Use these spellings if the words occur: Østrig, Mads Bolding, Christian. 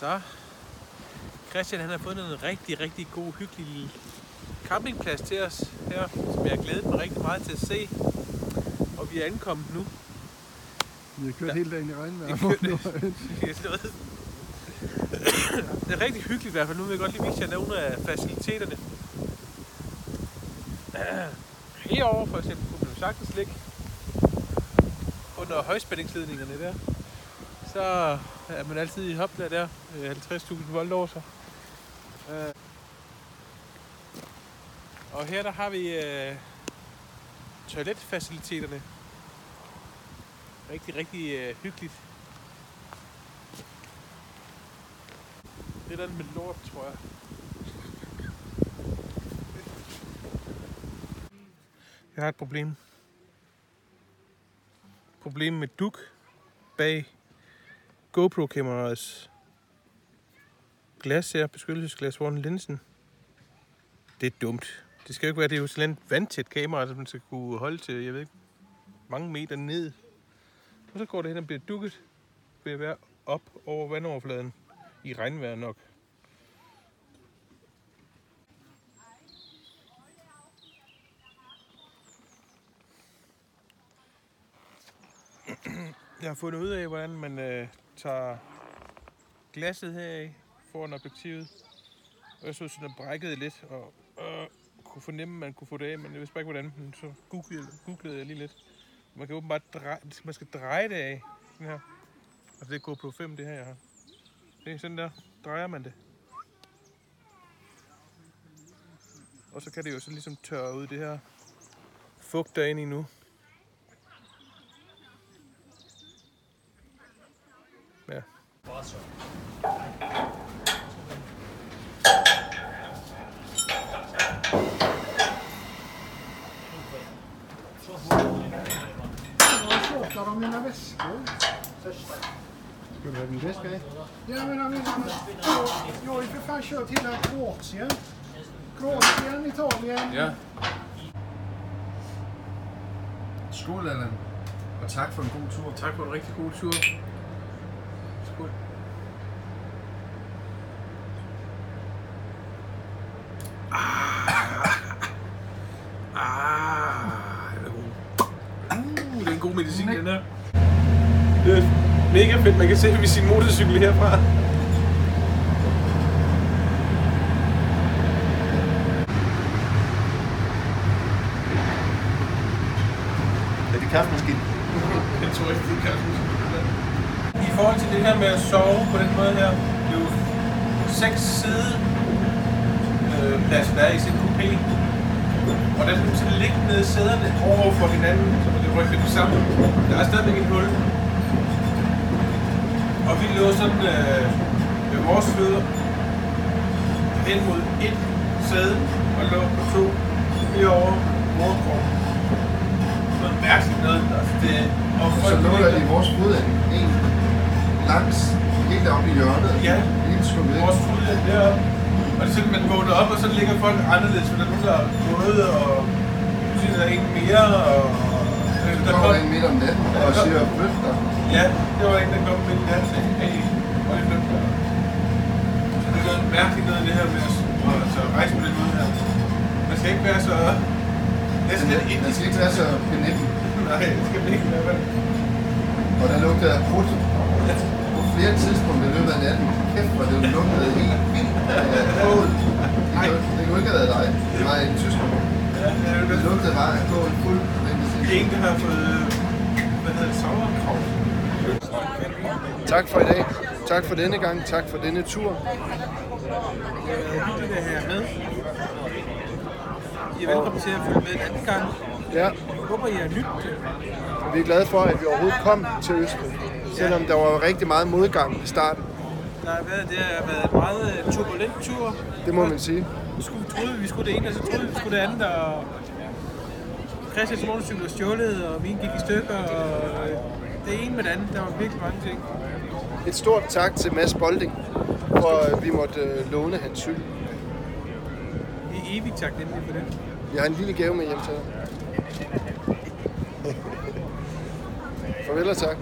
Så Christian han har fundet en rigtig, rigtig god, hyggelig lille campingplads til os her, som jeg har glædet mig rigtig meget til at se. Og vi er ankommet nu. Vi har kørt hele dagen i regnvejr. Det er rigtig hyggeligt i hvert fald. Nu vil jeg godt lige vise jer nogle af faciliteterne. Herovre for eksempel kunne man sagtens ligge under højspændingsledningerne der. Så er man altid i hop der 50.000 volt over sig. Og her der har vi toiletfaciliteterne. Rigtig, rigtig hyggeligt. Det er den med lort, tror jeg. Jeg har et problem. Problem med duk bag GoPro-kameraets glas her, beskyttelsesglas foran linsen. Det er dumt. Det skal jo ikke være, det er jo sådan et vandtæt kamera, som man skal kunne holde til, jeg ved ikke, mange meter ned. Og så går det hen og bliver dukket ved at være op over vandoverfladen i regnvejr nok. Jeg har fundet ud af, hvordan man tager glasset heraf foran objektivet. Og jeg så sådan, at brækkede lidt og kunne fornemme, at man kunne få det af, men jeg vidste ikke hvordan. Men så googlede jeg lige lidt. Man kan åbenbart dreje det af, sådan her. Altså det er GoPro 5, det her jeg har. Det er sådan der, drejer man det. Og så kan det jo så ligesom tørre ud det her fugt derinde i nu. Ja. Skal du have den væske af? Ja, men jeg har for fanden kørt til her Kroatien. Kroatien, Italien. Ja. Skål, Allan. Og tak for en god tur. Tak for en rigtig god tur. Skål. Medicin, den der. Det er mega fedt, man kan se ved sin motorcykel herfra. Er det kaffemaskinen? Jeg tror ikke, det er kaffemaskinen. I forhold til det her med at sove på den måde her, det er jo 6 sidepladser, der er i sin kupé. Og der skal man så ligge nede i sæderne over for hinanden, så man kan rykke dem sammen. Der er stadigvæk et hul. Og vi lå sådan med vores fødder hen mod et sæde og lå på to herovre moderkroppen. Sådan mærkeligt noget. Altså det, og så lå der i vores fodende en langs helt oppe i hjørnet. Ja, vores fodende deroppe. Og det er sådan, at man vågner op, og så ligger folk anderledes, men der er nogen, der er gået, og pludselig der er en mere, og der kommer en midt om natten, og siger, løfter. Ja, det var en, der kom midt om natten, hey, og det løfter. Så det er noget mærkeligt noget, det her med at rejse på den måde her. Man skal ikke være så... Man skal ikke være så benægtig. Nej, det skal man ikke være. Og der lugtede af krudt. På flere tidspunkter i løbet af natten. Kæft, hvor det lugtede helt vildt. Det kunne ikke have været dig. Det var en tysker. Det lugtede bare af kål fuld. Det er en, der har fået, hvad hedder det, sauerkraut. Tak for i dag. Tak for denne gang. Tak for denne tur. Det her med. I er velkommen til at følge med en anden gang. Ja. Jeg håber, I er nyt. Vi er glade for, at vi overhovedet kom til Østrig. Selvom der var rigtig meget modgang i starten. Det har været en meget turbulent tur. Det må man sige. Vi skulle det ene, og så troede vi, vi skulle det andet. Og Christians motorcykel var stjålet, og vi gik i stykker. Og det ene med det andet, der var virkelig mange ting. Et stort tak til Mads Bolding, for vi måtte låne hans cykel. Vi er evigt taknemmelige for det. Jeg har en lille gave med hjem til dig. Farvel og tak.